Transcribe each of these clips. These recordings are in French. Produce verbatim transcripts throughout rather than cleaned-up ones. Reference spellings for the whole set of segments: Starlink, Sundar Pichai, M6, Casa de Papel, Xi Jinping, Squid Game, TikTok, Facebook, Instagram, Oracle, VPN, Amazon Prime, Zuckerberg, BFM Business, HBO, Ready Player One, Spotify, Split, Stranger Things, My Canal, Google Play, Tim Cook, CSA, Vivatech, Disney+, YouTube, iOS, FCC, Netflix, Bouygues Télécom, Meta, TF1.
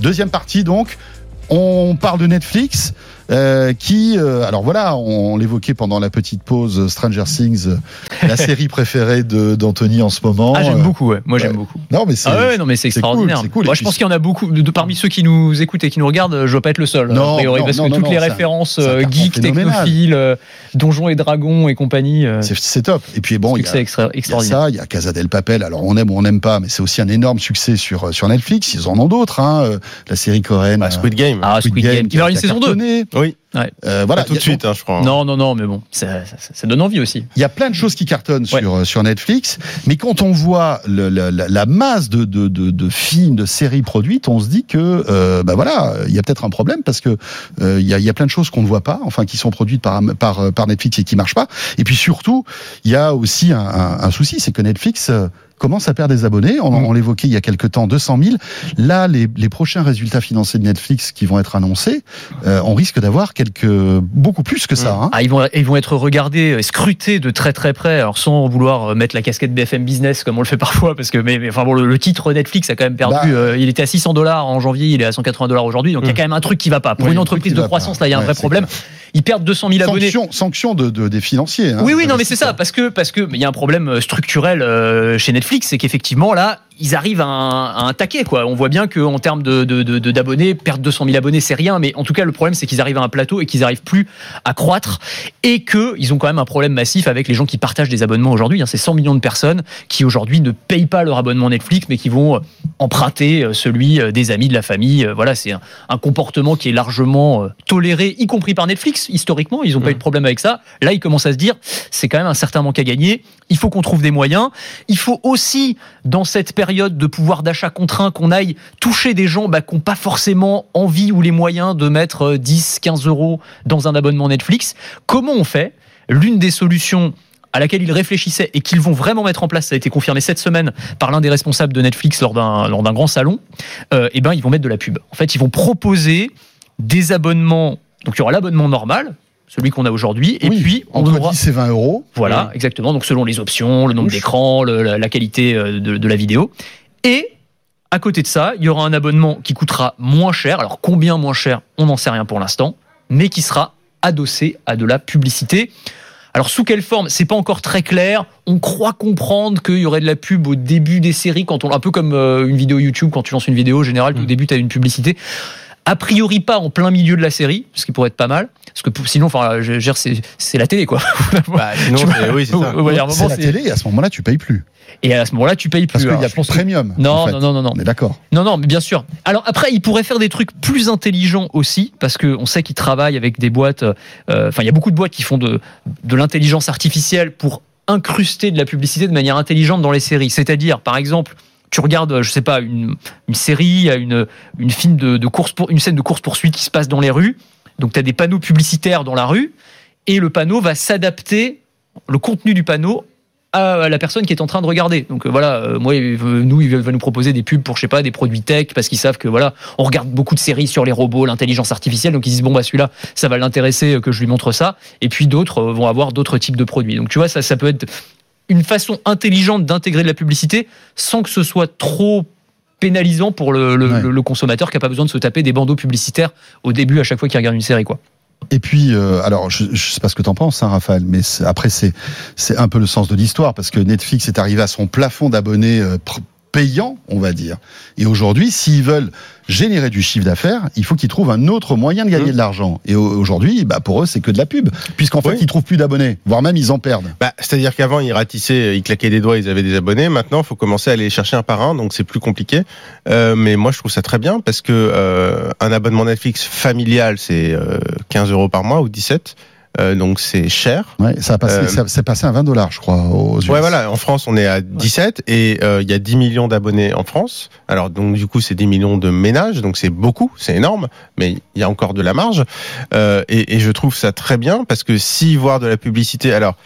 Deuxième partie donc, on parle de Netflix euh, qui, euh, alors voilà, on, on l'évoquait pendant la petite pause, Stranger Things, la série préférée de, d'Anthony en ce moment. Ah, j'aime beaucoup, ouais. Moi ouais. j'aime beaucoup. Non mais c'est, ah ouais, non mais c'est extraordinaire. C'est cool, c'est cool, Moi je pense qu'il y en a beaucoup de, parmi ceux qui nous écoutent et qui nous regardent, je veux pas être le seul. Non, a priori, non, parce non, que non, toutes non, les références euh, geek, technophiles, euh, Donjons et Dragons et compagnie. Euh, c'est, c'est top. Et puis bon, il y a, extra, y a ça, il y a Casa de Papel. Alors on aime ou on n'aime pas, mais c'est aussi un énorme succès sur sur Netflix. Ils en ont d'autres, hein. La série coréenne, bah, Squid Game. Ah, Squid Game, qui va une saison deux. Oui. Ouais. Euh, voilà. Pas tout de suite, hein, je crois. Non, non, non, mais bon, ça, ça, ça donne envie aussi. Il y a plein de choses qui cartonnent ouais. sur, sur Netflix, mais quand on voit le, la, la masse de, de, de, de films, de séries produites, on se dit que, euh, bah voilà, il y a peut-être un problème parce que il euh, y, a, y a plein de choses qu'on ne voit pas, enfin qui sont produites par, par, par Netflix et qui ne marchent pas. Et puis surtout, il y a aussi un, un, un souci, c'est que Netflix Euh, commence à perdre des abonnés. On, on l'évoquait il y a quelques temps, deux cent mille. Là, les, les prochains résultats financiers de Netflix qui vont être annoncés, euh, on risque d'avoir quelques, beaucoup plus que ça. Hein. Ah, ils vont, ils vont être regardés, scrutés de très très près, alors sans vouloir mettre la casquette B F M Business comme on le fait parfois, parce que mais, mais, enfin, bon, le, le titre Netflix a quand même perdu. Bah, euh, il était à six cents dollars en janvier, il est à cent quatre-vingts dollars aujourd'hui, donc il hum. y a quand même un truc qui ne va pas. Pour oui, une entreprise de croissance, pas. là, il y a un ouais, vrai problème. Clair. Ils perdent deux cent mille sanctions, abonnés. Sanction de, de, des financiers. Hein, oui, oui, non, mais c'est ça, parce que, parce que, mais il y a un problème structurel euh, chez Netflix. C'est qu'effectivement, là, ils arrivent à un, à un taquet, quoi. On voit bien qu'en termes de, de, de, de, d'abonnés, perdre deux cent mille abonnés, c'est rien. Mais en tout cas, le problème, c'est qu'ils arrivent à un plateau et qu'ils n'arrivent plus à croître. Et qu'ils ont quand même un problème massif avec les gens qui partagent des abonnements aujourd'hui. C'est cent millions de personnes qui, aujourd'hui, ne payent pas leur abonnement Netflix, mais qui vont emprunter celui des amis, de la famille. Voilà, c'est un, un comportement qui est largement toléré, y compris par Netflix. Historiquement, ils n'ont mmh. pas eu de problème avec ça. Là, ils commencent à se dire, c'est quand même un certain manque à gagner. Il faut qu'on trouve des moyens. Il faut aussi, dans cette période de pouvoir d'achat contraint, qu'on aille toucher des gens bah, qui n'ont pas forcément envie ou les moyens de mettre dix, quinze euros dans un abonnement Netflix. Comment on fait ? L'une des solutions à laquelle ils réfléchissaient et qu'ils vont vraiment mettre en place, ça a été confirmé cette semaine par l'un des responsables de Netflix lors d'un, lors d'un grand salon, euh, et ben, ils vont mettre de la pub. En fait, ils vont proposer des abonnements. Donc, il y aura l'abonnement normal, celui qu'on a aujourd'hui, et oui, puis on entre aura dix et vingt euros. Voilà, ouais. exactement. Donc selon les options, le nombre Ouch. d'écrans, le, la, la qualité de, de la vidéo. Et à côté de ça, il y aura un abonnement qui coûtera moins cher. Alors combien moins cher ? On n'en sait rien pour l'instant, mais qui sera adossé à de la publicité. Alors sous quelle forme ? C'est pas encore très clair. On croit comprendre qu'il y aurait de la pub au début des séries, quand on un peu comme une vidéo YouTube, quand tu lances une vidéo, en général, mmh. au début, tu as une publicité. A priori pas en plein milieu de la série, ce qui pourrait être pas mal. Parce que sinon, enfin, je, je, c'est, c'est la télé, quoi. Bah, sinon, c'est, oui, c'est ça. Ouais, moment, c'est la c'est... télé, et à ce moment-là, tu payes plus. Et à ce moment-là, tu payes plus. Parce qu'il y a plus premium. Non, en fait. non, non, non, non. On est d'accord. Non, non, mais bien sûr. Alors après, ils pourraient faire des trucs plus intelligents aussi, parce qu'on sait qu'ils travaillent avec des boîtes. Enfin, euh, il y a beaucoup de boîtes qui font de, de l'intelligence artificielle pour incruster de la publicité de manière intelligente dans les séries. C'est-à-dire, par exemple, tu regardes, je sais pas, une, une série, une, une, film de, de course pour, une scène de course-poursuite qui se passe dans les rues. Donc, tu as des panneaux publicitaires dans la rue et le panneau va s'adapter, le contenu du panneau, à la personne qui est en train de regarder. Donc, euh, voilà, euh, moi, nous, il va nous proposer des pubs pour, je sais pas, des produits tech parce qu'ils savent que, voilà, on regarde beaucoup de séries sur les robots, l'intelligence artificielle. Donc, ils disent, bon, bah, celui-là, ça va l'intéresser que je lui montre ça. Et puis, d'autres vont avoir d'autres types de produits. Donc, tu vois, ça, ça peut être une façon intelligente d'intégrer de la publicité sans que ce soit trop pénalisant pour le, le, ouais. le, le consommateur qui n'a pas besoin de se taper des bandeaux publicitaires au début à chaque fois qu'il regarde une série, quoi. Et puis, euh, alors, je, je sais pas ce que t'en penses, hein, Raphaël, mais c'est, après, c'est, c'est un peu le sens de l'histoire parce que Netflix est arrivé à son plafond d'abonnés euh, pr- payants, on va dire. Et aujourd'hui, s'ils veulent générer du chiffre d'affaires, il faut qu'ils trouvent un autre moyen de gagner mmh. de l'argent. Et aujourd'hui, bah pour eux, c'est que de la pub, puisqu'en oui. fait, ils trouvent plus d'abonnés, voire même ils en perdent. Bah, c'est-à-dire qu'avant, ils ratissaient, ils claquaient des doigts, ils avaient des abonnés. Maintenant, il faut commencer à aller les chercher un par un, donc c'est plus compliqué. Euh, mais moi, je trouve ça très bien parce que euh, un abonnement Netflix familial, c'est euh, quinze euros par mois ou dix-sept. Euh, donc c'est cher. Ouais, ça a passé, euh, ça, c'est passé à vingt dollars, je crois, aux U S. Ouais, voilà. En France, on est à dix-sept ouais. et il euh, y a dix millions d'abonnés en France. Alors donc du coup, c'est dix millions de ménages, donc c'est beaucoup, c'est énorme, mais il y a encore de la marge. Euh, et, et je trouve ça très bien parce que si voir de la publicité, alors.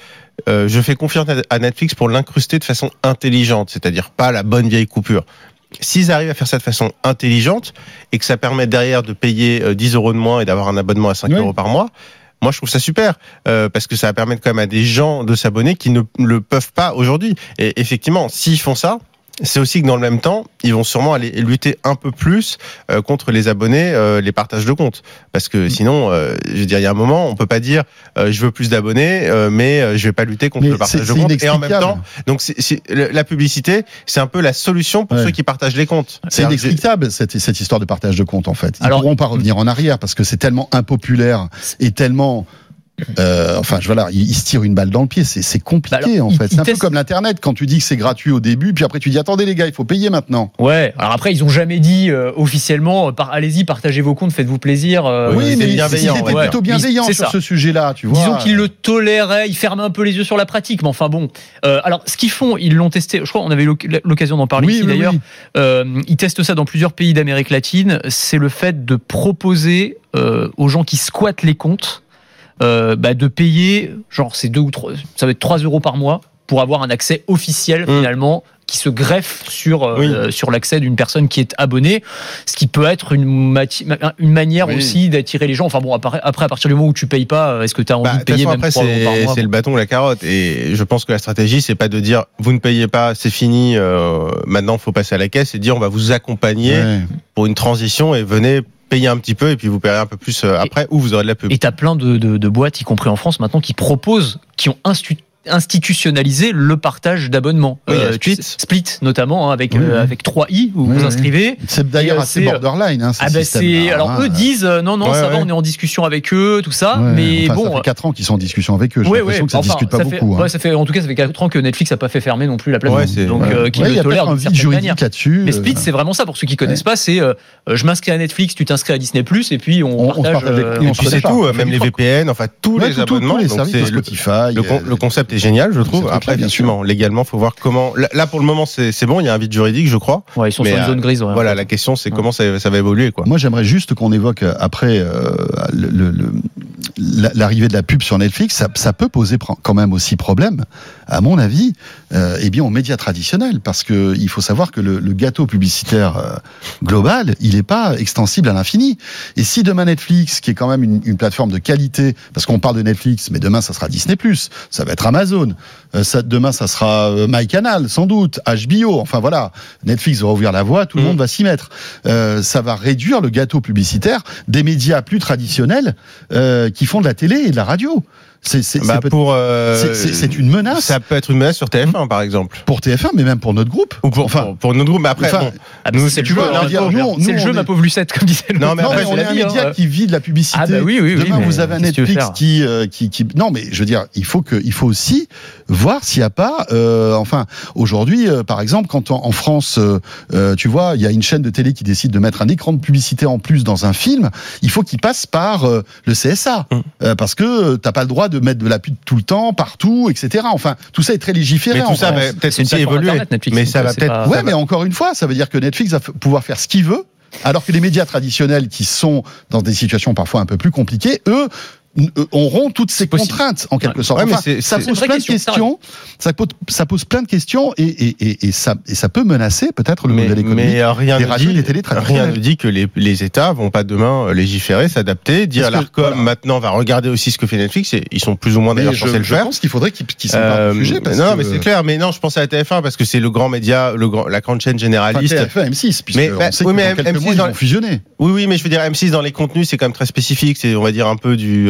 Euh, je fais confiance à Netflix pour l'incruster de façon intelligente, c'est-à-dire pas la bonne vieille coupure. S'ils arrivent à faire ça de façon intelligente et que ça permet derrière de payer dix euros de moins et d'avoir un abonnement à cinq euros par mois. Moi, je trouve ça super euh, parce que ça va permettre quand même à des gens de s'abonner qui ne le peuvent pas aujourd'hui. Et effectivement, s'ils font ça, c'est aussi que dans le même temps, ils vont sûrement aller lutter un peu plus euh, contre les abonnés, euh, les partages de comptes. Parce que sinon, euh, je veux dire, il y a un moment, on peut pas dire euh, je veux plus d'abonnés, euh, mais euh, je vais pas lutter contre mais le partage c'est, de c'est comptes. Et en même temps, donc c'est, c'est, la publicité, c'est un peu la solution pour ouais. ceux qui partagent les comptes. C'est C'est-à-dire inexplicable cette, cette histoire de partage de comptes en fait. Ils ne pourront pas revenir en arrière parce que c'est tellement impopulaire et tellement... Euh, enfin, voilà, ils se tirent une balle dans le pied, c'est, c'est compliqué bah alors, en fait. C'est un testent... peu comme l'internet quand tu dis que c'est gratuit au début, puis après tu dis attendez les gars, il faut payer maintenant. Ouais. Alors après ils ont jamais dit euh, officiellement, par, allez-y, partagez vos comptes, faites-vous plaisir. Euh, oui, mais ils étaient ouais. plutôt bienveillants sur ça. Ce sujet-là, tu vois. Disons qu'ils le toléraient, ils fermaient un peu les yeux sur la pratique, mais enfin bon. Euh, alors ce qu'ils font, ils l'ont testé. Je crois qu'on avait l'occasion d'en parler oui, ici oui, d'ailleurs. Oui. Euh, ils testent ça dans plusieurs pays d'Amérique latine. C'est le fait de proposer euh, aux gens qui squattent les comptes. Euh, bah de payer, genre c'est deux ou trois, ça va être trois euros par mois pour avoir un accès officiel mmh. finalement qui se greffe sur euh, oui. sur l'accès d'une personne qui est abonnée, ce qui peut être une mati- une manière oui. aussi d'attirer les gens. Enfin bon, après, après à partir du moment où tu payes pas, est-ce que tu as envie bah, de payer même trois euros par mois? C'est le bâton ou la carotte, et je pense que la stratégie c'est pas de dire vous ne payez pas, c'est fini, euh, maintenant faut passer à la caisse, et dire on va vous accompagner ouais. pour une transition et venez payer un petit peu et puis vous payerez un peu plus après, et, ou vous aurez de la pub. Et t'as plein de, de, de boîtes, y compris en France maintenant, qui proposent, qui ont institu- institutionnalisé le partage d'abonnements. Oui, euh, Split. Split notamment, hein, avec, oui, oui. Euh, avec trois i, où oui, vous inscrivez. C'est d'ailleurs et, assez c'est, borderline, hein, ce ah bah c'est, alors hein, eux disent, euh, non, non, ouais, ça va, ouais. on est en discussion avec eux, tout ça, ouais, mais enfin, bon... Ça fait quatre ans qu'ils sont en discussion avec eux, j'ai ouais, l'impression ouais, que ça ne enfin, discute pas fait, beaucoup. Ouais, hein. ça fait, en tout cas, ça fait quatre ans que Netflix n'a pas fait fermer non plus la plateforme, ouais, donc euh, qui ouais, le tolère d'une certaine manière. Mais Split, c'est vraiment ça, pour ceux qui ne connaissent pas, c'est je m'inscris à Netflix, tu t'inscris à Disney+, et puis on partage... Et puis c'est tout, même les V P N, enfin tous les abonnements, les services Spotify... Le concept est génial, je trouve. Après, bien sûr, légalement, faut voir comment. Là, pour le moment, c'est, c'est bon. Il y a un vide juridique, je crois. Ouais, ils sont mais sur une euh, zone grise. Ouais, voilà, ouais. La question, c'est ouais. comment ça, ça va évoluer, quoi. Moi, j'aimerais juste qu'on évoque après euh, le, le, le, l'arrivée de la pub sur Netflix. Ça, ça peut poser quand même aussi problème, à mon avis, euh, eh bien, aux médias traditionnels, parce que il faut savoir que le, le gâteau publicitaire euh, global, il n'est pas extensible à l'infini. Et si demain Netflix, qui est quand même une, une plateforme de qualité, parce qu'on parle de Netflix, mais demain, ça sera Disney+, ça va être Amazon, euh, ça, demain ça sera euh, My Canal sans doute, H B O, enfin voilà, Netflix va ouvrir la voie, tout le mmh. monde va s'y mettre, euh, ça va réduire le gâteau publicitaire des médias plus traditionnels euh, qui font de la télé et de la radio. C'est, c'est, bah c'est, pour euh, c'est, c'est, c'est une menace. Ça peut être une menace sur T F un, par exemple. Pour T F un, mais même pour notre groupe. Ou pour, enfin, pour, pour notre groupe, mais après, enfin, bon, ah bah nous, c'est, c'est le jeu, vois, dire, non, c'est nous, le jeu, est... ma pauvre Lucette, comme disait le Non, mais, non, mais on est un vie, média hein. qui vit de la publicité. Ah bah oui, oui, oui. Demain, vous avez un Netflix qui, euh, qui, qui, non, mais je veux dire, il faut que, il faut aussi voir s'il n'y a pas, euh, enfin, aujourd'hui, euh, par exemple, quand en, en France, euh, tu vois, il y a une chaîne de télé qui décide de mettre un écran de publicité en plus dans un film, il faut qu'il passe par euh, le C S A. Hum. Euh, parce que t'as pas le droit de de mettre de la pub tout le temps, partout, et cetera. Enfin, tout ça est très légiféré. Mais tout ça va peut-être aussi évoluer. Mais ça va peut-être. Ouais, mais encore une fois, ça veut dire que Netflix va pouvoir faire ce qu'il veut, alors que les médias traditionnels, qui sont dans des situations parfois un peu plus compliquées, eux, auront toutes ces contraintes en quelque ouais. sorte. Ouais, mais enfin, c'est, ça, c'est, pose c'est plein de questions, ça, pose, ça pose plein de questions et, et, et, et, ça, et ça peut menacer peut-être le mais, modèle économique mais rien des radios et des télé traditionnelles. Rien ne dit que les, les États vont pas demain légiférer, s'adapter, dire parce l'Arcom que, voilà. maintenant va regarder aussi ce que fait Netflix, et ils sont plus ou moins d'ailleurs censés le faire. Je pense qu'il faudrait qu'ils, qu'ils euh, s'emparent du sujet. Parce non, que... mais c'est clair, mais non, je pensais à T F un parce que c'est le grand média, le grand, la grande chaîne généraliste. Enfin, T F un, M six, puisque mais, on bah, sait oui, que mais dans quelques mois, ils vont fusionner. Oui, oui, mais je veux dire, M six dans les contenus, c'est quand même très spécifique, c'est on va dire un peu du...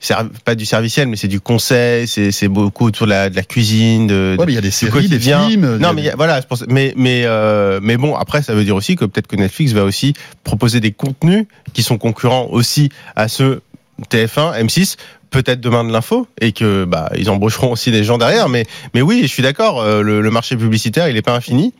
c'est pas du serviciel, mais c'est du conseil, c'est, c'est beaucoup autour de la, de la cuisine, de, ouais, mais il y a des séries, des films. Non, mais a, voilà, je pense, mais, mais, euh, mais bon, après, ça veut dire aussi que peut-être que Netflix va aussi proposer des contenus qui sont concurrents aussi à ceux T F un, M six, peut-être demain de l'info, et que, bah, ils embaucheront aussi des gens derrière, mais, mais oui, je suis d'accord, le, le marché publicitaire, il est pas infini.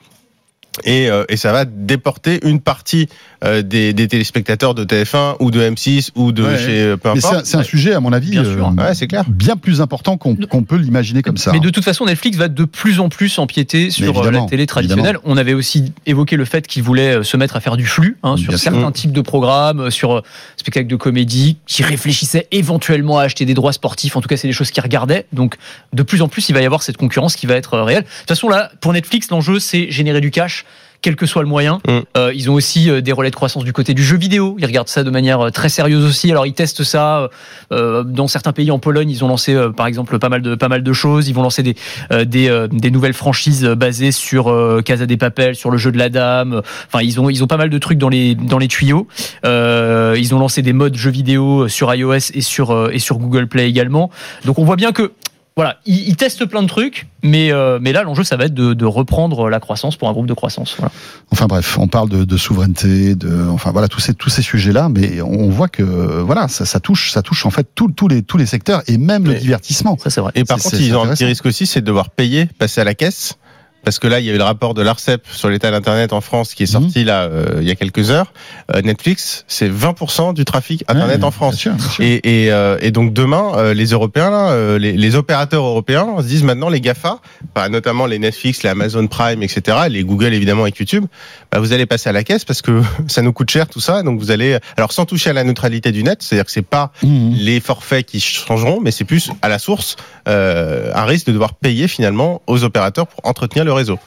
Et, euh, et ça va déporter une partie euh, des, des téléspectateurs de T F un ou de M six ou de ouais, chez peu importe. C'est, c'est un sujet à mon avis bien, sûr, euh, ouais, c'est clair. bien plus important qu'on, qu'on peut l'imaginer comme ça. Mais de toute façon Netflix va de plus en plus empiéter sur la télé traditionnelle. Évidemment. On avait aussi évoqué le fait qu'ils voulaient se mettre à faire du flux hein, sur bien certains sûr. types de programmes, sur spectacles de comédie, qui réfléchissaient éventuellement à acheter des droits sportifs. En tout cas c'est des choses qu'ils regardaient. Donc de plus en plus il va y avoir cette concurrence qui va être réelle. De toute façon là pour Netflix l'enjeu c'est générer du cash, quel que soit le moyen. Mm. Euh, ils ont aussi des relais de croissance du côté du jeu vidéo. Ils regardent ça de manière très sérieuse aussi. Alors, ils testent ça. Euh, dans certains pays, en Pologne, ils ont lancé, euh, par exemple, pas mal de, pas mal de choses. Ils vont lancer des, euh, des, euh, des nouvelles franchises basées sur euh, Casa de Papel, sur le jeu de la dame. Enfin, ils ont, ils ont pas mal de trucs dans les, dans les tuyaux. Euh, ils ont lancé des modes jeux vidéo sur iOS et sur, euh, et sur Google Play également. Donc, on voit bien que voilà, ils, ils testent plein de trucs, mais, euh, mais là, l'enjeu, ça va être de, de reprendre la croissance pour un groupe de croissance. Voilà. Enfin bref, on parle de, de souveraineté, de, enfin voilà, tous ces, tous ces sujets-là, mais on voit que voilà, ça, ça touche, ça touche en fait tous tous les tous les secteurs et même mais, le divertissement. Ça c'est vrai. Et par c'est, contre, c'est, ils ont un petit risque aussi, c'est de devoir payer, passer à la caisse, parce que là, il y a eu le rapport de l'ARCEP sur l'état d'Internet en France qui est sorti mmh. là euh, il y a quelques heures. Euh, Netflix, c'est vingt pour cent du trafic Internet ouais, en France. Bien sûr, bien sûr. Et, et, euh, et donc demain, euh, les Européens, là, euh, les, les opérateurs européens se disent maintenant les GAFA, bah, notamment les Netflix, les Amazon Prime, et cetera, les Google évidemment avec YouTube, bah, vous allez passer à la caisse parce que ça nous coûte cher tout ça. Donc vous allez, alors sans toucher à la neutralité du net, c'est-à-dire que c'est pas mmh. les forfaits qui changeront, mais c'est plus à la source euh, un risque de devoir payer finalement aux opérateurs pour entretenir le réseau.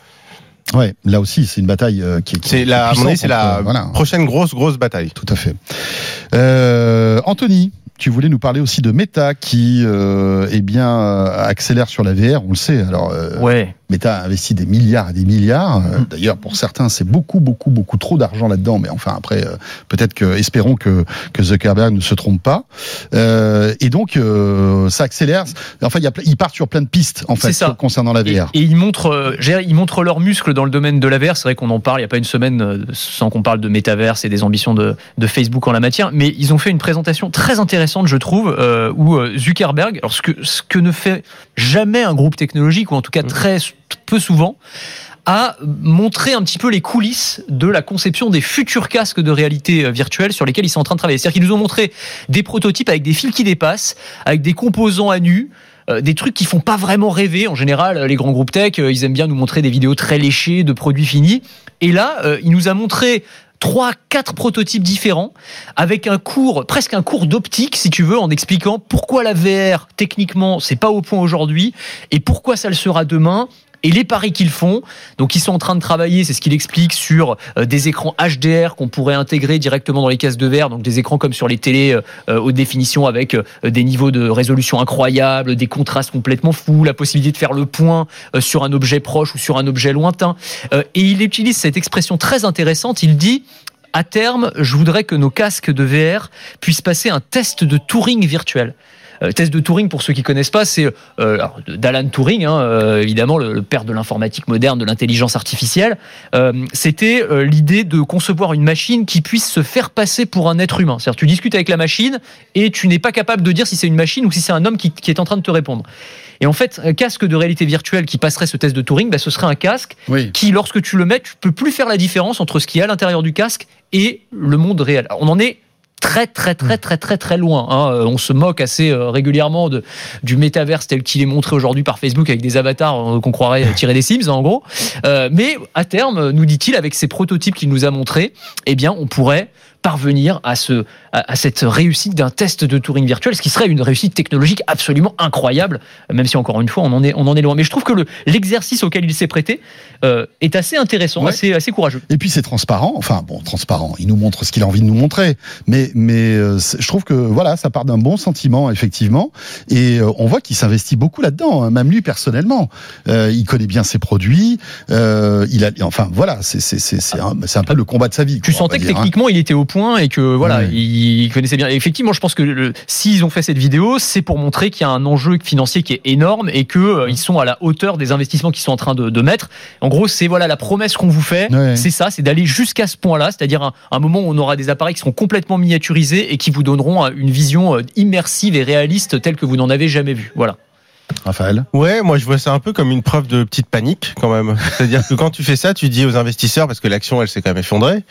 Ouais, là aussi, c'est une bataille euh, qui, qui c'est est la, à mon avis, c'est la euh, voilà. prochaine grosse grosse bataille. Tout à fait. Euh, Anthony, tu voulais nous parler aussi de Meta qui, euh, eh bien, accélère sur la V R. On le sait. Alors, euh, ouais. Meta a investi des milliards et des milliards. Euh, mmh. D'ailleurs, pour certains, c'est beaucoup, beaucoup, beaucoup trop d'argent là-dedans. Mais enfin, après, euh, peut-être que, espérons que, que Zuckerberg ne se trompe pas. Euh, et donc, euh, ça accélère. Enfin, y a, il part sur plein de pistes, en fait, sur, concernant la V R. Et, et ils montrent, euh, ils montrent leurs muscles dans le domaine de la V R. C'est vrai qu'on en parle. Il n'y a pas une semaine sans qu'on parle de métaverse et des ambitions de, de Facebook en la matière. Mais ils ont fait une présentation très intéressante, je trouve, euh, où Zuckerberg, alors ce que, ce que ne fait jamais un groupe technologique, ou en tout cas très peu souvent, à montrer un petit peu les coulisses de la conception des futurs casques de réalité virtuelle sur lesquels ils sont en train de travailler. C'est-à-dire qu'ils nous ont montré des prototypes avec des fils qui dépassent, avec des composants à nu, Euh, des trucs qui font pas vraiment rêver. En général, les grands groupes tech, euh, ils aiment bien nous montrer des vidéos très léchées de produits finis. Et là, euh, il nous a montré trois, quatre prototypes différents avec un cours, presque un cours d'optique, si tu veux, en expliquant pourquoi la V R, techniquement, c'est pas au point aujourd'hui et pourquoi ça le sera demain. Et les paris qu'ils font, donc ils sont en train de travailler, c'est ce qu'il explique, sur des écrans H D R qu'on pourrait intégrer directement dans les cases de verre, donc des écrans comme sur les télés euh, haute définition avec des niveaux de résolution incroyables, des contrastes complètement fous, la possibilité de faire le point sur un objet proche ou sur un objet lointain. Et il utilise cette expression très intéressante, il dit... À terme, je voudrais que nos casques de V R puissent passer un test de Turing virtuel. Euh, test de Turing, pour ceux qui connaissent pas, c'est euh, alors, d'Alan Turing, hein, euh, évidemment le, le père de l'informatique moderne, de l'intelligence artificielle. Euh, c'était euh, l'idée de concevoir une machine qui puisse se faire passer pour un être humain. C'est-à-dire, tu discutes avec la machine et tu n'es pas capable de dire si c'est une machine ou si c'est un homme qui, qui est en train de te répondre. Et en fait, un casque de réalité virtuelle qui passerait ce test de Turing, bah, ce serait un casque oui. qui, lorsque tu le mets, tu peux plus faire la différence entre ce qui est à l'intérieur du casque et le monde réel. Alors, on en est très, très, très, très, très, très loin. Hein. On se moque assez régulièrement de, du métaverse tel qu'il est montré aujourd'hui par Facebook avec des avatars qu'on croirait tirer des Sims, hein, en gros. Euh, mais à terme, nous dit-il, avec ces prototypes qu'il nous a montrés, eh bien, on pourrait parvenir à, ce, à, à cette réussite d'un test de Turing virtuel, ce qui serait une réussite technologique absolument incroyable, même si, encore une fois, on en est, on en est loin. Mais je trouve que le, l'exercice auquel il s'est prêté euh, est assez intéressant, ouais. assez, assez courageux. Et puis c'est transparent, enfin bon, transparent, il nous montre ce qu'il a envie de nous montrer, mais, mais euh, je trouve que voilà, ça part d'un bon sentiment, effectivement, et euh, on voit qu'il s'investit beaucoup là-dedans, hein, même lui personnellement. Euh, il connaît bien ses produits, euh, il a, enfin voilà, c'est, c'est, c'est, c'est, un, c'est un peu le combat de sa vie. Tu quoi, sentais que dire, techniquement, hein. il était au et que voilà, oui. ils connaissaient bien. Et effectivement, je pense que le, s'ils ont fait cette vidéo, c'est pour montrer qu'il y a un enjeu financier qui est énorme et que euh, ils sont à la hauteur des investissements qu'ils sont en train de, de mettre. En gros, c'est voilà la promesse qu'on vous fait, oui. c'est ça, c'est d'aller jusqu'à ce point-là, c'est-à-dire un, un moment où on aura des appareils qui seront complètement miniaturisés et qui vous donneront une vision immersive et réaliste telle que vous n'en avez jamais vue. Voilà. Raphaël. Ouais, moi je vois ça un peu comme une preuve de petite panique quand même. C'est-à-dire que quand tu fais ça, tu dis aux investisseurs, parce que l'action elle s'est quand même effondrée,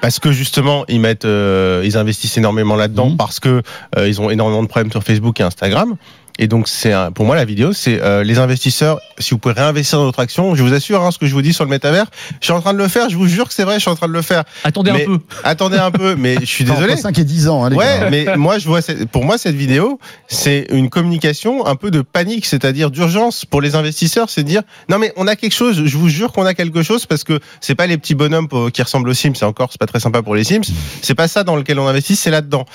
parce que justement ils mettent, euh, ils investissent énormément là-dedans, mmh. parce que euh, ils ont énormément de problèmes sur Facebook et Instagram. Et donc, c'est un, pour moi, la vidéo, c'est euh, les investisseurs, si vous pouvez réinvestir dans votre action, je vous assure, hein, ce que je vous dis sur le métavers, je suis en train de le faire, je vous jure que c'est vrai, je suis en train de le faire. Attendez mais, un peu. Attendez un peu, mais je suis désolé. Entre cinq et dix ans, hein, les ouais, gars. Mais moi, je vois, cette, pour moi, cette vidéo, c'est une communication un peu de panique, c'est-à-dire d'urgence pour les investisseurs, c'est de dire, non mais on a quelque chose, je vous jure qu'on a quelque chose, parce que c'est pas les petits bonhommes qui ressemblent aux Sims, c'est encore, c'est pas très sympa pour les Sims, c'est pas ça dans lequel on investit, c'est là-dedans.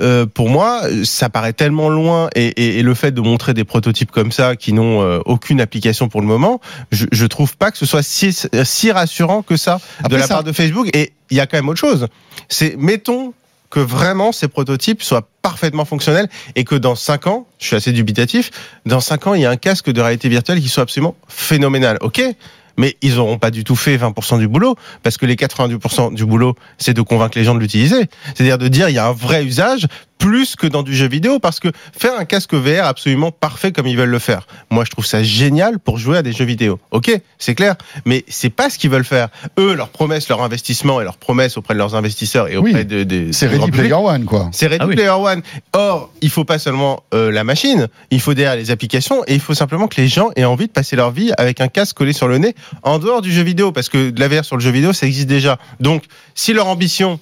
Euh, pour moi, ça paraît tellement loin, et, et, et le fait de montrer des prototypes comme ça qui n'ont euh, aucune application pour le moment, je, je trouve pas que ce soit si, si rassurant que ça Après de la ça... part de Facebook. Et il y a quand même autre chose. C'est mettons que vraiment ces prototypes soient parfaitement fonctionnels et que dans cinq ans, je suis assez dubitatif, dans cinq ans il y a un casque de réalité virtuelle qui soit absolument phénoménal. Ok. Mais ils n'auront pas du tout fait vingt pour cent du boulot, parce que les quatre-vingt-dix pour cent du boulot, c'est de convaincre les gens de l'utiliser. C'est-à-dire de dire, il y a un vrai usage, plus que dans du jeu vidéo, parce que faire un casque V R absolument parfait comme ils veulent le faire, moi je trouve ça génial pour jouer à des jeux vidéo. Ok, c'est clair, mais c'est pas ce qu'ils veulent faire. Eux, leurs promesses, leur investissement et leurs promesses auprès de leurs investisseurs et auprès oui, de, de c'est Ready Player One, quoi. C'est Ready ah, oui. Player One. Or, il faut pas seulement euh, la machine, il faut derrière les applications, et il faut simplement que les gens aient envie de passer leur vie avec un casque collé sur le nez en dehors du jeu vidéo, parce que de la V R sur le jeu vidéo, ça existe déjà. Donc, si leur ambition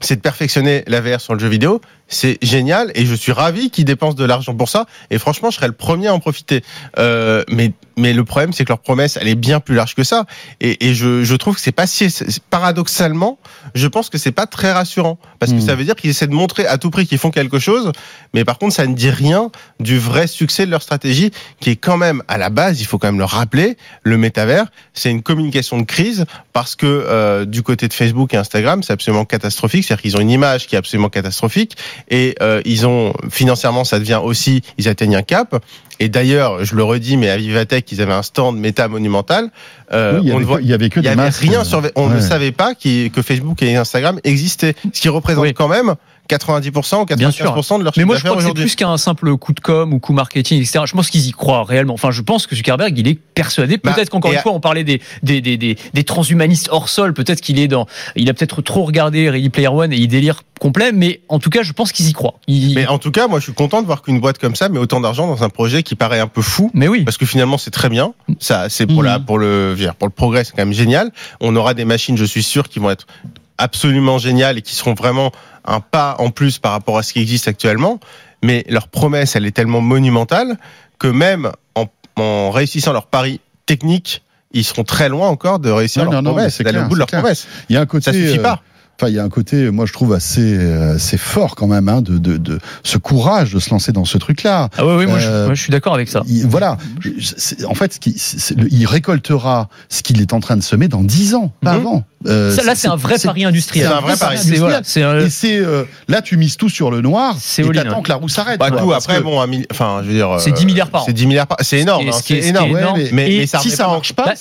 c'est de perfectionner la V R sur le jeu vidéo, c'est génial, et je suis ravi qu'ils dépensent de l'argent pour ça, et franchement je serais le premier à en profiter, euh, mais, mais le problème c'est que leur promesse elle est bien plus large que ça, et, et je, je trouve que c'est pas si, paradoxalement je pense que c'est pas très rassurant, parce que mmh. ça veut dire qu'ils essaient de montrer à tout prix qu'ils font quelque chose, mais par contre ça ne dit rien du vrai succès de leur stratégie, qui est quand même à la base, il faut quand même le rappeler, le métavers c'est une communication de crise, parce que euh, du côté de Facebook et Instagram c'est absolument catastrophique, c'est-à-dire qu'ils ont une image qui est absolument catastrophique. Et euh, ils ont financièrement, ça devient aussi, ils atteignent un cap. Et d'ailleurs, je le redis, mais à Vivatech, ils avaient un stand méta monumental. Euh, oui, il n'y avait, avait que des avait masques. Rien sur, on ouais. ne savait pas qui, que Facebook et Instagram existaient, ce qui représente oui. quand même quatre-vingt-dix pour cent ou quatre-vingt-quinze pour cent bien sûr. De leur chiffre d'affaires. Mais moi, je crois que c'est plus qu'un simple coup de com ou coup marketing, et cetera. Je pense qu'ils y croient réellement. Enfin, je pense que Zuckerberg, il est persuadé. Peut-être bah, qu'encore une à... fois, on parlait des, des, des, des, des transhumanistes hors sol. Peut-être qu'il est dans, il a peut-être trop regardé Ready Player One et il délire complet. Mais en tout cas, je pense qu'ils y croient. Ils... Mais en tout cas, moi, je suis content de voir qu'une boîte comme ça met autant d'argent dans un projet qui paraît un peu fou. Mais oui. Parce que finalement, c'est très bien. Ça, c'est pour mmh. la, pour le, pour le progrès, c'est quand même génial. On aura des machines, je suis sûr, qui vont être absolument géniales et qui seront vraiment un pas en plus par rapport à ce qui existe actuellement, mais leur promesse, elle est tellement monumentale que même en, en réussissant leur pari technique, ils seront très loin encore de réussir non, leur non, promesse, d'aller au bout de leur clair. promesse. Il y a un côté, ça suffit pas. Euh... Enfin, il y a un côté, moi je trouve assez assez fort quand même, hein, de de de ce courage de se lancer dans ce truc-là. Ah oui, oui, moi, euh, je, moi je suis d'accord avec ça. Il, voilà, c'est, en fait, ce qui, c'est, le, il récoltera ce qu'il est en train de semer dans dix ans, pas mmh. avant. Euh, ça, là, c'est, c'est un vrai c'est, pari industriel. C'est un vrai pari industriel. C'est, voilà, c'est un... Et c'est euh, là, tu mises tout sur le noir. C'est et t'attends ouais. que la roue s'arrête. Bah, tout, après, bon, un mille, enfin, je veux dire, c'est dix milliards par an. C'est dix milliards par an. C'est énorme. C'est énorme. Mais si ça marche pas,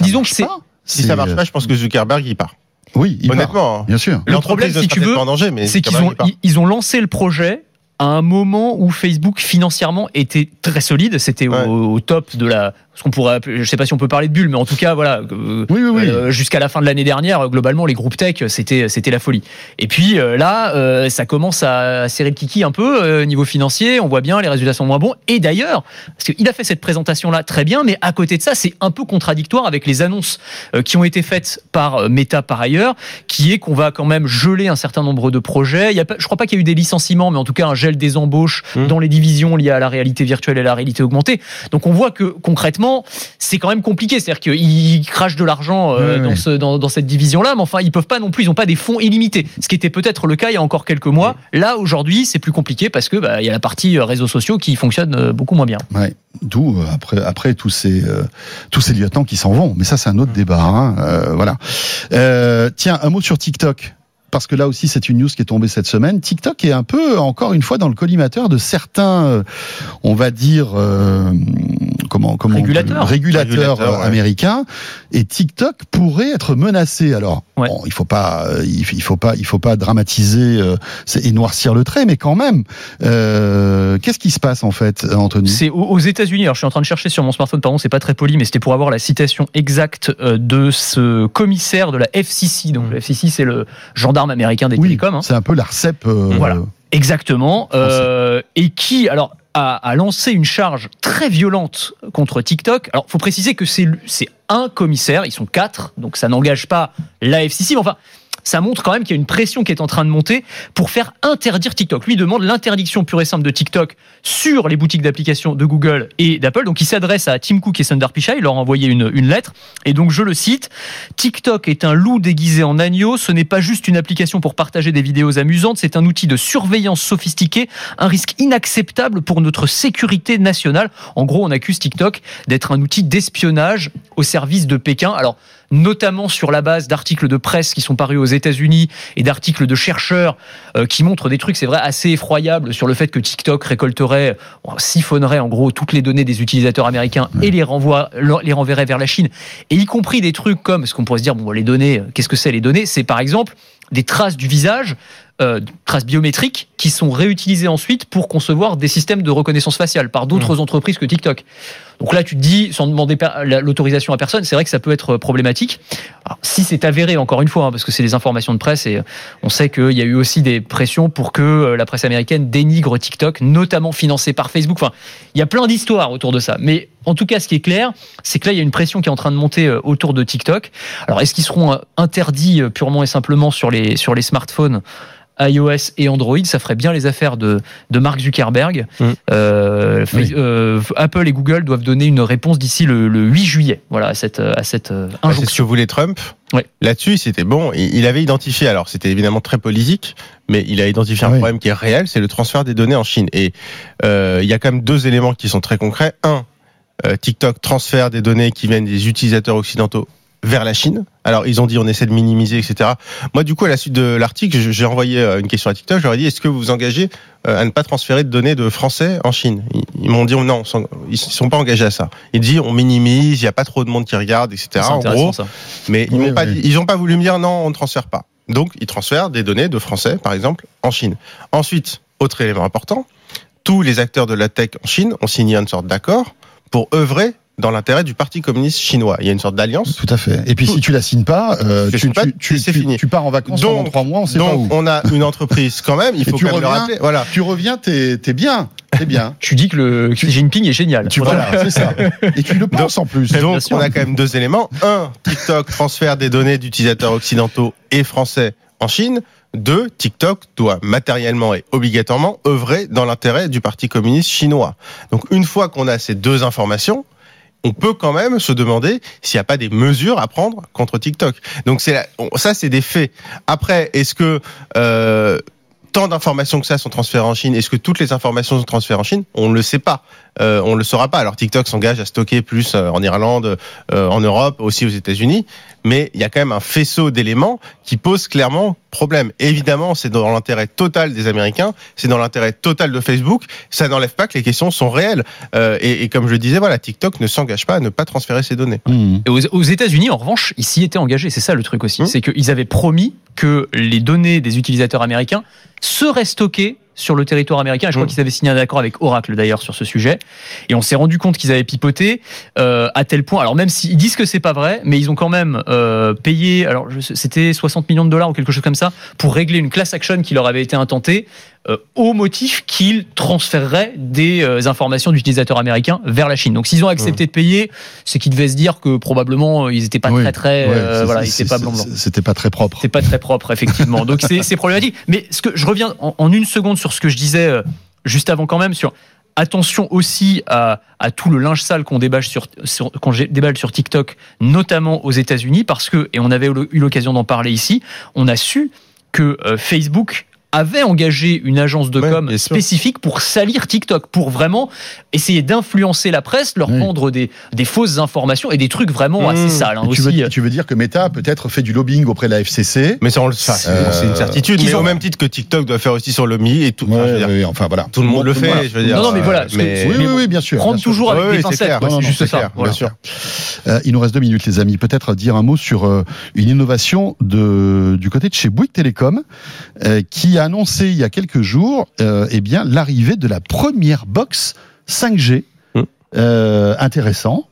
disons que c'est si ça marche pas, je pense que Zuckerberg il part. Oui, honnêtement, part, bien sûr. Le problème, si tu veux, danger, mais c'est qu'ils ont, ils ont lancé le projet à un moment où Facebook financièrement était très solide, c'était ouais. au, au top de la, ce qu'on pourrait, je sais pas si on peut parler de bulle, mais en tout cas voilà, oui, oui, oui. Euh, jusqu'à la fin de l'année dernière, globalement les groupes tech c'était c'était la folie. Et puis euh, là, euh, ça commence à, à serrer le kiki un peu euh, niveau financier, on voit bien les résultats sont moins bons. Et d'ailleurs, parce qu'il a fait cette présentation là très bien, mais à côté de ça, c'est un peu contradictoire avec les annonces euh, qui ont été faites par euh, Meta par ailleurs, qui est qu'on va quand même geler un certain nombre de projets. Il y a, je crois pas qu'il y a eu des licenciements, mais en tout cas un gel des embauches mmh. dans les divisions liées à la réalité virtuelle et à la réalité augmentée. Donc on voit que concrètement c'est quand même compliqué, c'est-à-dire qu'ils crachent de l'argent euh, oui, dans, ce, dans, dans cette division-là, mais enfin ils peuvent pas non plus, ils ont pas des fonds illimités, ce qui était peut-être le cas il y a encore quelques mois. Oui. Là aujourd'hui c'est plus compliqué parce que bah, y a la partie réseaux sociaux qui fonctionne beaucoup moins bien. Ouais. D'où après, après tous ces euh, tous ces lieutenants qui s'en vont, mais ça c'est un autre débat. Hein. Euh, voilà. Euh, tiens, un mot sur TikTok. Parce que là aussi, c'est une news qui est tombée cette semaine. TikTok est un peu, encore une fois, dans le collimateur de certains, on va dire, euh, comment, comment, régulateurs, régulateurs Régulateur, américains. Ouais. Et TikTok pourrait être menacé. Alors, ouais. bon, il faut pas, il faut pas, il faut pas dramatiser euh, et noircir le trait, mais quand même, euh, qu'est-ce qui se passe en fait, Anthony ? C'est aux États-Unis. Alors, je suis en train de chercher sur mon smartphone. Pardon, c'est pas très poli, mais c'était pour avoir la citation exacte de ce commissaire de la F C C. Donc, la F C C, c'est le gendarme américain des oui, télécoms. Hein. C'est un peu l'ARCEP. Euh, voilà. Exactement. Euh, et qui, alors, a, a lancé une charge très violente contre TikTok. Alors, il faut préciser que c'est, c'est un commissaire, ils sont quatre, donc ça n'engage pas la F C C, mais enfin... ça montre quand même qu'il y a une pression qui est en train de monter pour faire interdire TikTok. Lui demande l'interdiction pure et simple de TikTok sur les boutiques d'applications de Google et d'Apple. Donc il s'adresse à Tim Cook et Sundar Pichai, il leur a envoyé une, une lettre. Et donc je le cite, « TikTok est un loup déguisé en agneau, ce n'est pas juste une application pour partager des vidéos amusantes, c'est un outil de surveillance sophistiqué, un risque inacceptable pour notre sécurité nationale. » En gros, on accuse TikTok d'être un outil d'espionnage au service de Pékin. Alors, notamment sur la base d'articles de presse qui sont parus aux États-Unis et d'articles de chercheurs euh, qui montrent des trucs, c'est vrai, assez effroyables sur le fait que TikTok récolterait, siphonnerait en gros toutes les données des utilisateurs américains et les, renvoie, les renverrait vers la Chine. Et y compris des trucs comme, parce qu'on pourrait se dire, bon, les données, qu'est-ce que c'est les données ? C'est par exemple des traces du visage, euh, traces biométriques qui sont réutilisées ensuite pour concevoir des systèmes de reconnaissance faciale par d'autres mmh. entreprises que TikTok. Donc là, tu te dis, sans demander l'autorisation à personne, c'est vrai que ça peut être problématique. Alors, si c'est avéré, encore une fois, hein, parce que c'est des informations de presse et on sait qu'il y a eu aussi des pressions pour que la presse américaine dénigre TikTok, notamment financée par Facebook. Enfin, il y a plein d'histoires autour de ça. Mais en tout cas, ce qui est clair, c'est que là, il y a une pression qui est en train de monter autour de TikTok. Alors, est-ce qu'ils seront interdits purement et simplement sur les, sur les smartphones iOS et Android, ça ferait bien les affaires de, de Mark Zuckerberg. Mmh. Euh, oui. euh, Apple et Google doivent donner une réponse d'ici le, le huit juillet. Voilà, à cette, à cette injonction. Ah, c'est ce que voulait Trump. Ouais. Là-dessus, c'était bon. Il avait identifié, alors c'était évidemment très politique, mais il a identifié un oui. problème qui est réel, c'est le transfert des données en Chine. Et euh, il y a quand même deux éléments qui sont très concrets. Un, euh, TikTok transfère des données qui viennent des utilisateurs occidentaux vers la Chine. Alors, ils ont dit, on essaie de minimiser, et cetera. Moi, du coup, à la suite de l'article, j'ai envoyé une question à TikTok. Je leur ai dit, est-ce que vous vous engagez à ne pas transférer de données de Français en Chine ? Ils m'ont dit, non, ils ne sont pas engagés à ça. Ils disent, on minimise, il n'y a pas trop de monde qui regarde, et cetera. En gros, ça. Mais oui, ils n'ont oui. pas, ils n'ont pas voulu me dire, non, on ne transfère pas. Donc, ils transfèrent des données de Français, par exemple, en Chine. Ensuite, autre élément important, tous les acteurs de la tech en Chine ont signé une sorte d'accord pour œuvrer dans l'intérêt du Parti communiste chinois. Il y a une sorte d'alliance. Tout à fait. Et puis, si tu la signes pas, euh, tu, tu, pas tu, c'est tu, fini. tu pars en vacances donc, pendant trois mois, on sait donc pas où. On a une entreprise quand même, il faut quand même le rappeler. Voilà. Tu reviens, t'es, t'es bien. T'es bien. Tu dis que le Xi Jinping est génial. Tu voilà, c'est ça. Et tu le penses donc, en plus. Donc, on a quand même deux éléments. Un, TikTok transfère des données d'utilisateurs occidentaux et français en Chine. Deux, TikTok doit matériellement et obligatoirement œuvrer dans l'intérêt du Parti communiste chinois. Donc, une fois qu'on a ces deux informations, on peut quand même se demander s'il n'y a pas des mesures à prendre contre TikTok. Donc c'est la, ça, c'est des faits. Après, est-ce que euh, tant d'informations que ça sont transférées en Chine ? Est-ce que toutes les informations sont transférées en Chine ? On ne le sait pas. Euh, on ne le saura pas. Alors TikTok s'engage à stocker plus en Irlande, euh, en Europe, aussi aux États-Unis. Mais il y a quand même un faisceau d'éléments qui pose clairement problème. Évidemment, c'est dans l'intérêt total des Américains, c'est dans l'intérêt total de Facebook. Ça n'enlève pas que les questions sont réelles. Euh, et, et comme je le disais, voilà, TikTok ne s'engage pas à ne pas transférer ses données. Mmh. Et aux, aux États-Unis, en revanche, ils s'y étaient engagés. C'est ça le truc aussi. Mmh. C'est qu'ils avaient promis que les données des utilisateurs américains seraient stockées sur le territoire américain. Et je crois mmh. qu'ils avaient signé un accord avec Oracle d'ailleurs sur ce sujet. Et on s'est rendu compte qu'ils avaient pipoté euh, à tel point. Alors même s'ils disent que c'est pas vrai, mais ils ont quand même euh, payé. Alors c'était soixante millions de dollars ou quelque chose comme ça pour régler une class action qui leur avait été intentée euh, au motif qu'ils transféreraient des euh, informations d'utilisateurs américains vers la Chine. Donc s'ils ont accepté mmh. de payer, c'est qu'ils devaient se dire que probablement ils n'étaient pas oui, très très. Ouais, euh, voilà, ils n'étaient pas blanc blanc. C'était pas très propre. C'était pas très propre effectivement. Donc c'est, c'est problématique. Mais ce que je reviens en, en une seconde. Sur sur ce que je disais juste avant quand même, sur attention aussi à, à tout le linge sale qu'on déballe sur, sur, qu'on déballe sur TikTok, notamment aux États-Unis, parce que, et on avait eu l'occasion d'en parler ici, on a su que Facebook avait engagé une agence de ouais, com spécifique pour salir TikTok, pour vraiment essayer d'influencer la presse, leur oui. prendre des, des fausses informations et des trucs vraiment mmh. assez sales. Hein, tu, aussi. Veux, tu veux dire que Meta a peut-être fait du lobbying auprès de la F C C ? Mais ça, on le sait, euh, c'est une certitude. Mais ont... au même titre que TikTok doit faire aussi sur le Mi et tout. Ouais, enfin, je veux dire, oui, enfin, voilà. Tout le monde tout le fait. Voilà. Je veux dire, non, non, mais voilà. Mais... Que, oui, mais oui, oui, bien sûr. Prendre bien sûr. toujours avec oui, des pincettes, c'est, c'est juste c'est ça. Clair, voilà. Bien sûr. Euh, il nous reste deux minutes, les amis. Peut-être dire un mot sur euh, une innovation de, du côté de chez Bouygues Télécom euh, qui a annoncé il y a quelques jours euh, eh bien, l'arrivée de la première box cinq G. Mmh. Euh, intéressant.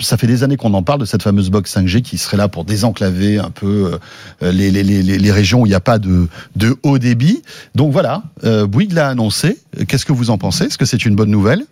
ça fait des années qu'on en parle de cette fameuse box cinq G qui serait là pour désenclaver un peu les, les, les, les régions où il n'y a pas de, de haut débit. Donc voilà, euh, Bouygues l'a annoncé. Qu'est-ce que vous en pensez ? Est-ce que c'est une bonne nouvelle ?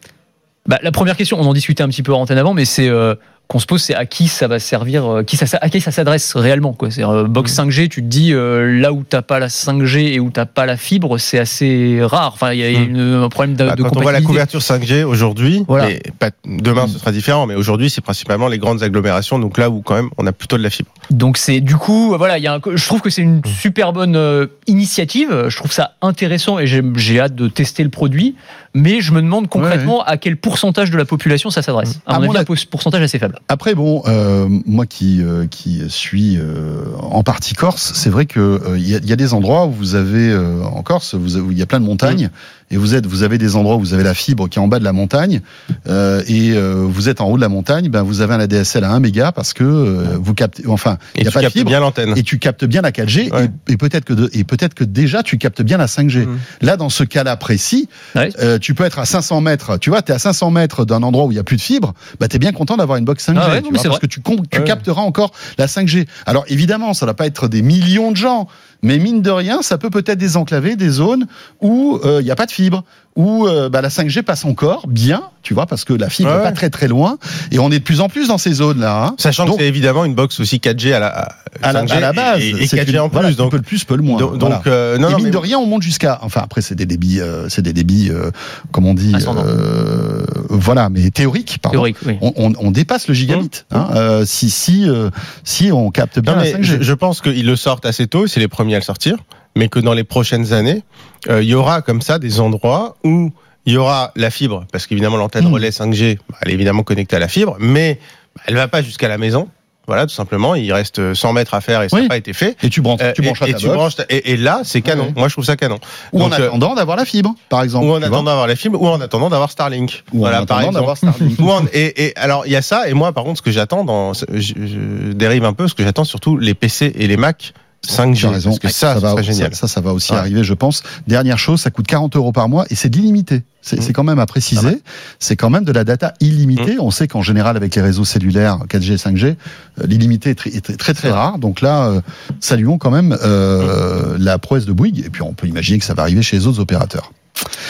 Bah, la première question, on en discutait un petit peu en antenne avant, mais c'est euh, qu'on se pose, c'est à qui ça va servir, euh, qui ça, à qui ça s'adresse réellement, quoi. C'est euh, box cinq G, tu te dis euh, là où t'as pas la cinq G et où t'as pas la fibre, c'est assez rare. Enfin, il y a une, un problème de, bah, de compatibilité. Quand on voit la couverture cinq G aujourd'hui, voilà. mais pas, demain ce sera différent, mais aujourd'hui c'est principalement les grandes agglomérations, donc là où quand même on a plutôt de la fibre. Donc c'est du coup, voilà, il y a un, je trouve que c'est une super bonne euh, initiative. Je trouve ça intéressant et j'ai, j'ai hâte de tester le produit. Mais je me demande concrètement ouais, ouais. à quel pourcentage de la population ça s'adresse. À, à mon avis, un pourcentage assez faible. Après, bon, euh, moi qui euh, qui suis euh, en partie corse, c'est vrai que il euh, y, y a des endroits où vous avez euh, en Corse, vous, où il y a plein de montagnes, oui. et vous êtes, vous avez des endroits où vous avez la fibre qui est en bas de la montagne, euh, et euh, vous êtes en haut de la montagne, ben vous avez un A D S L à un méga parce que euh, vous captez, enfin, il y a pas de fibre. Et tu captes bien l'antenne. Et tu captes bien la quatre G, ouais. et, et peut-être que de, et peut-être que déjà tu captes bien la cinq G. Mmh. Là, dans ce cas-là précis. Ouais. Euh, tu peux être à cinq cents mètres, tu vois, t'es à cinq cents mètres d'un endroit où il n'y a plus de fibre, bah t'es bien content d'avoir une box cinq G, ah ouais, tu vois, parce vrai. que tu, com- tu ouais. capteras encore la cinq G. Alors évidemment, ça ne va pas être des millions de gens, mais mine de rien, ça peut peut-être désenclaver des zones où il euh, n'y a pas de fibre, où euh, bah, la cinq G passe encore bien, tu vois, parce que la fibre n'est ouais. pas très très loin, et on est de plus en plus dans ces zones-là. Hein. Sachant donc, que c'est évidemment une box aussi quatre G à la, à à la, à la base, et, et c'est quatre G une, en plus, voilà, donc un peu le plus, peu le moins. Donc, voilà. euh, non, et mine mais... de rien, on monte jusqu'à. Enfin, après, c'est des débits, euh, c'est des débits, euh, comme on dit, euh, voilà, mais théoriques. Pardon. Théorique, oui. on, on, on dépasse le gigabit mmh. hein, euh, si si euh, si on capte bien non, la cinq G. Je, je pense qu'ils le sortent assez tôt, c'est les premiers à le sortir, mais que dans les prochaines années, il euh, y aura comme ça des endroits où il y aura la fibre, parce qu'évidemment l'antenne mmh. relais cinq G, elle est évidemment connectée à la fibre, mais elle va pas jusqu'à la maison. Voilà, tout simplement, il reste cent mètres à faire et ça n'a oui. pas été fait. Et tu branches, euh, tu branches et, ta et, box. Tu ta, et, et là, c'est canon. Ouais. Moi, je trouve ça canon. Ou Donc, en attendant euh, d'avoir la fibre, par exemple. Ou en attendant d'avoir la fibre, ou en attendant d'avoir Starlink. Ou voilà, en attendant par d'avoir Starlink. ou en, et, et alors, il y a ça. Et moi, par contre, ce que j'attends, dans, je, je dérive un peu, ce que j'attends surtout les P C et les Mac. cinq G, raison. Parce que ça, ça, ça, va, génial. ça, ça va aussi ouais. arriver, je pense. Dernière chose, ça coûte quarante euros par mois et c'est illimité. C'est, mmh. c'est quand même à préciser. Ah ouais. C'est quand même de la data illimitée. Mmh. On sait qu'en général, avec les réseaux cellulaires quatre G et cinq G, l'illimité est très très, très, très rare. Donc là, euh, saluons quand même euh, mmh. la prouesse de Bouygues. Et puis on peut imaginer que ça va arriver chez les autres opérateurs.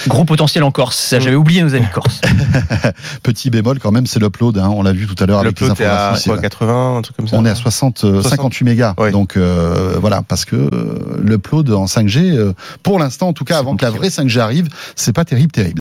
Gros potentiel en Corse. Ça, j'avais oublié nos amis corses. Petit bémol quand même, c'est l'upload. Hein. On l'a vu tout à l'heure l'upload avec les informations. L'upload est à quatre-vingts, un truc comme ça. On est à soixante, soixante. cinquante-huit mégas. Oui. Donc euh, voilà, parce que l'upload en cinq G, pour l'instant en tout cas, c'est avant compliqué. Que la vraie cinq G arrive, c'est pas terrible, terrible.